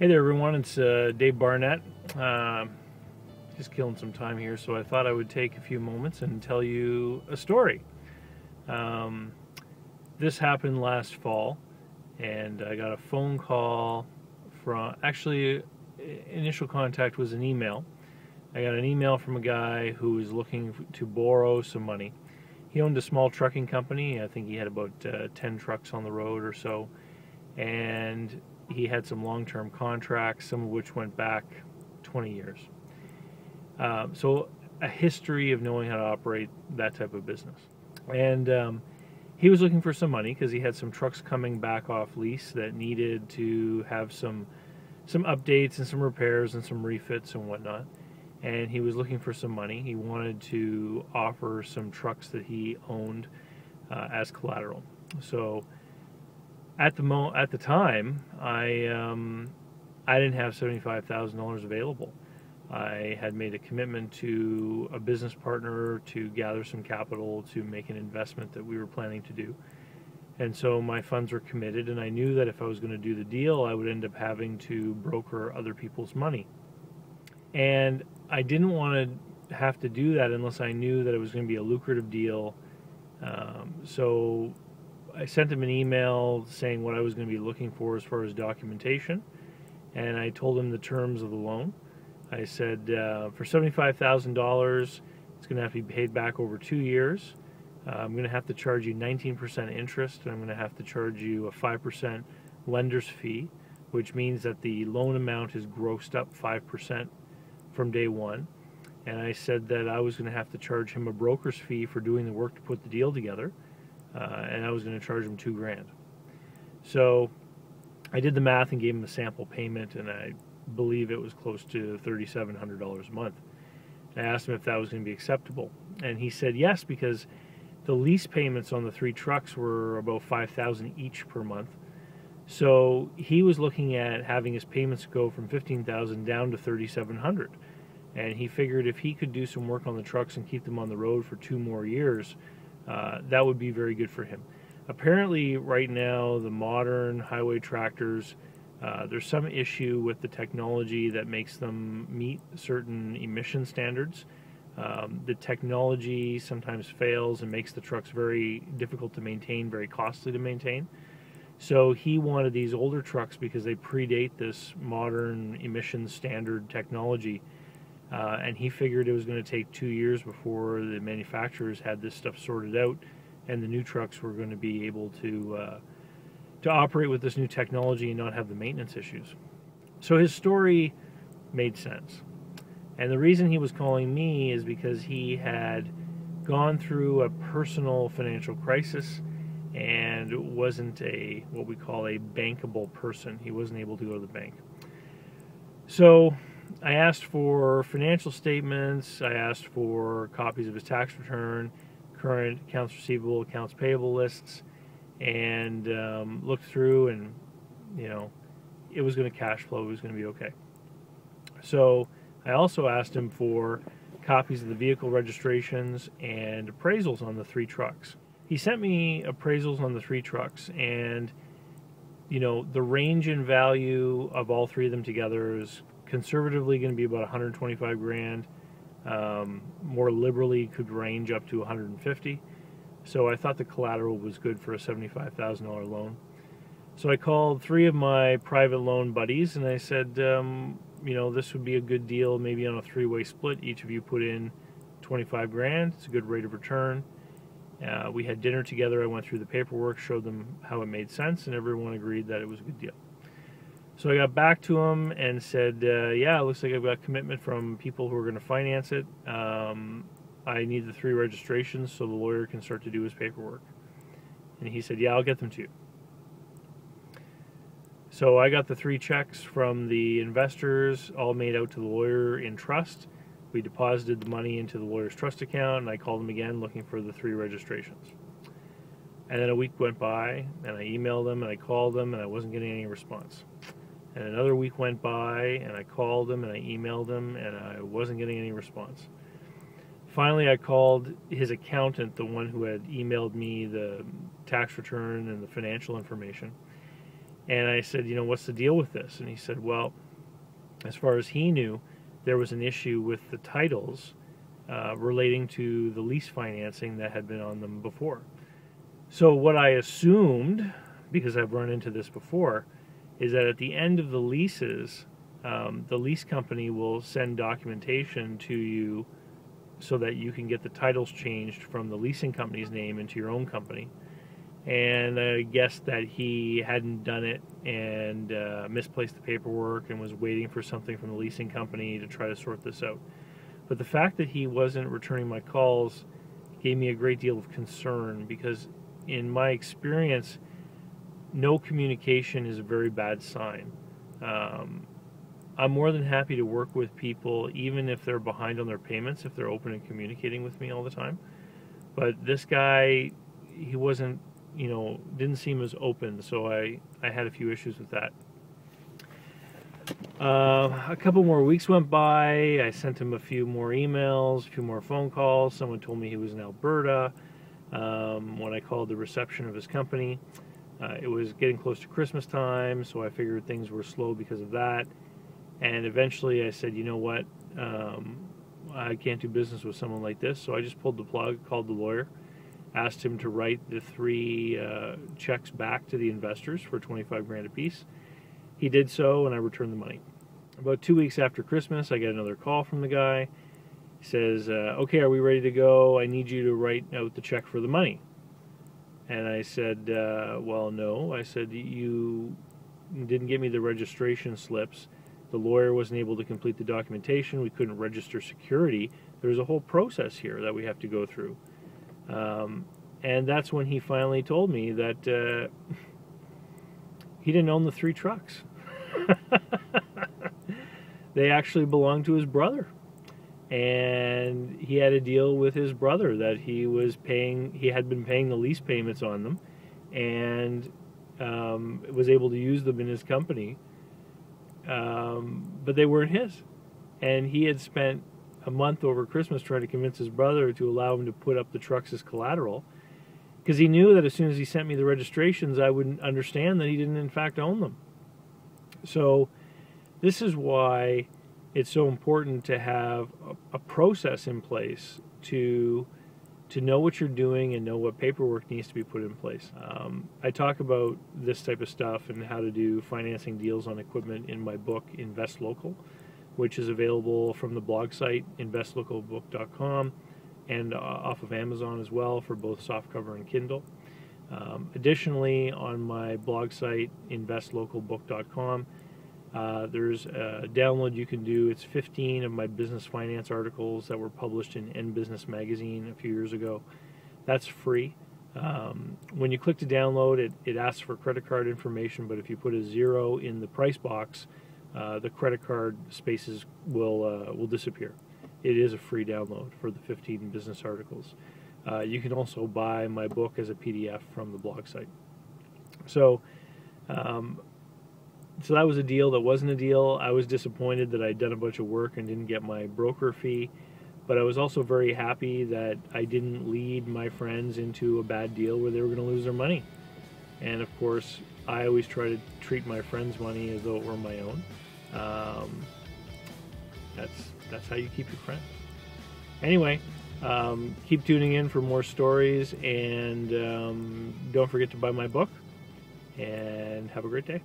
Hey there everyone, it's Dave Barnett. Just killing some time here, so I thought I would take a few moments and tell you a story. This happened last fall, and I got a phone call from, actually initial contact was an email. I got an email from a guy who was looking to borrow some money. He owned a small trucking company. I think he had about 10 trucks on the road or so, and he had some long-term contracts, some of which went back 20 years. So a history of knowing how to operate that type of business. And he was looking for some money because he had some trucks coming back off lease that needed to have some updates and some repairs and some refits and whatnot. And he was looking for some money. He wanted to offer some trucks that he owned as collateral. So At the time, I didn't have $75,000 available. I had made a commitment to a business partner to gather some capital to make an investment that we were planning to do. And so my funds were committed, and I knew that if I was going to do the deal, I would end up having to broker other people's money. And I didn't want to have to do that unless I knew that it was going to be a lucrative deal. So I sent him an email saying what I was going to be looking for as far as documentation, and I told him the terms of the loan. I said for $75,000, it's going to have to be paid back over 2 years. I'm going to have to charge you 19% interest, and I'm going to have to charge you a 5% lender's fee, which means that the loan amount is grossed up 5% from day one. And I said that I was going to have to charge him a broker's fee for doing the work to put the deal together. And I was going to charge him $2,000. So I did the math and gave him the sample payment, and I believe it was close to $3,700 a month. And I asked him if that was going to be acceptable, and he said yes, because the lease payments on the 3 trucks were about $5,000 each per month. So he was looking at having his payments go from $15,000 down to $3,700, and he figured if he could do some work on the trucks and keep them on the road for 2 more years, that would be very good for him. Apparently right now the modern highway tractors, there's some issue with the technology that makes them meet certain emission standards. The technology sometimes fails and makes the trucks very difficult to maintain, very costly to maintain. So he wanted these older trucks because they predate this modern emission standard technology. And he figured it was going to take 2 years before the manufacturers had this stuff sorted out, and the new trucks were going to be able to operate with this new technology and not have the maintenance issues. So his story made sense. And the reason he was calling me is because he had gone through a personal financial crisis and wasn't a, what we call, a bankable person. He wasn't able to go to the bank. So I asked for financial statements, I asked for copies of his tax return, current accounts receivable, accounts payable lists, and looked through, and you know, it was going to cash flow, it was going to be okay. So I also asked him for copies of the vehicle registrations and appraisals on the 3 trucks. He sent me appraisals on the 3 trucks, and you know, the range in value of all 3 of them together is conservatively going to be about 125 grand. More liberally could range up to 150. So I thought the collateral was good for a $75,000 loan. So I called 3 of my private loan buddies, and I said, you know, this would be a good deal, maybe on a 3-way split. Each of you put in 25 grand. It's a good rate of return. We had dinner together. I went through the paperwork, showed them how it made sense, and everyone agreed that it was a good deal. So I got back to him and said, yeah, it looks like I've got commitment from people who are going to finance it. I need the 3 registrations so the lawyer can start to do his paperwork. And he said, yeah, I'll get them to you. So I got the 3 checks from the investors, all made out to the lawyer in trust. We deposited the money into the lawyer's trust account, and I called him again looking for the 3 registrations. And then a week went by, and I emailed them, and I called them, and I wasn't getting any response. And another week went by, and I called them, and I emailed them, and I wasn't getting any response. Finally, I called his accountant, the one who had emailed me the tax return and the financial information, And I said, you know, what's the deal with this? And he said, well, as far as he knew, there was an issue with the titles relating to the lease financing that had been on them before. So what I assumed, because I've run into this before, is that at the end of the leases, the lease company will send documentation to you so that you can get the titles changed from the leasing company's name into your own company. And I guessed that he hadn't done it and misplaced the paperwork and was waiting for something from the leasing company to try to sort this out. But the fact that he wasn't returning my calls gave me a great deal of concern, because in my experience, no communication is a very bad sign. I'm more than happy to work with people, even if they're behind on their payments, if they're open and communicating with me all the time. But this guy, he wasn't, you know, didn't seem as open, so I had a few issues with that. A couple more weeks went by. I sent him a few more emails, a few more phone calls. Someone told me he was in Alberta. When I called the reception of his company, it was getting close to Christmas time, so I figured things were slow because of that. And eventually I said, you know what, I can't do business with someone like this. So I just pulled the plug, called the lawyer, asked him to write the three checks back to the investors for 25 grand apiece. He did so, and I returned the money. About 2 weeks after Christmas, I got another call from the guy. He says, okay, are we ready to go? I need you to write out the check for the money. And I said, well, no. I said, you didn't give me the registration slips. The lawyer wasn't able to complete the documentation. We couldn't register security. There's a whole process here that we have to go through. And that's when he finally told me that he didn't own the three trucks. They actually belonged to his brother. And he had a deal with his brother that he was paying, he had been paying the lease payments on them, and was able to use them in his company. But they weren't his. And he had spent a month over Christmas trying to convince his brother to allow him to put up the trucks as collateral, because he knew that as soon as he sent me the registrations, I wouldn't understand that he didn't in fact own them. So this is why it's so important to have a process in place to know what you're doing and know what paperwork needs to be put in place. I talk about this type of stuff and how to do financing deals on equipment in my book, Invest Local, which is available from the blog site, InvestLocalBook.com, and off of Amazon as well for both softcover and Kindle. Additionally, on my blog site, InvestLocalBook.com, there's a download you can do. It's 15 of my business finance articles that were published in N Business Magazine a few years ago. That's free. When you click to download, it asks for credit card information, but if you put a 0 in the price box, the credit card spaces will disappear. It is a free download for the 15 business articles. You can also buy my book as a PDF from the blog site. So So that was a deal that wasn't a deal. I was disappointed that I'd done a bunch of work and didn't get my broker fee, but I was also very happy that I didn't lead my friends into a bad deal where they were going to lose their money. And of course, I always try to treat my friends' money as though it were my own. That's how you keep your friends. Anyway, keep tuning in for more stories, and don't forget to buy my book, and have a great day.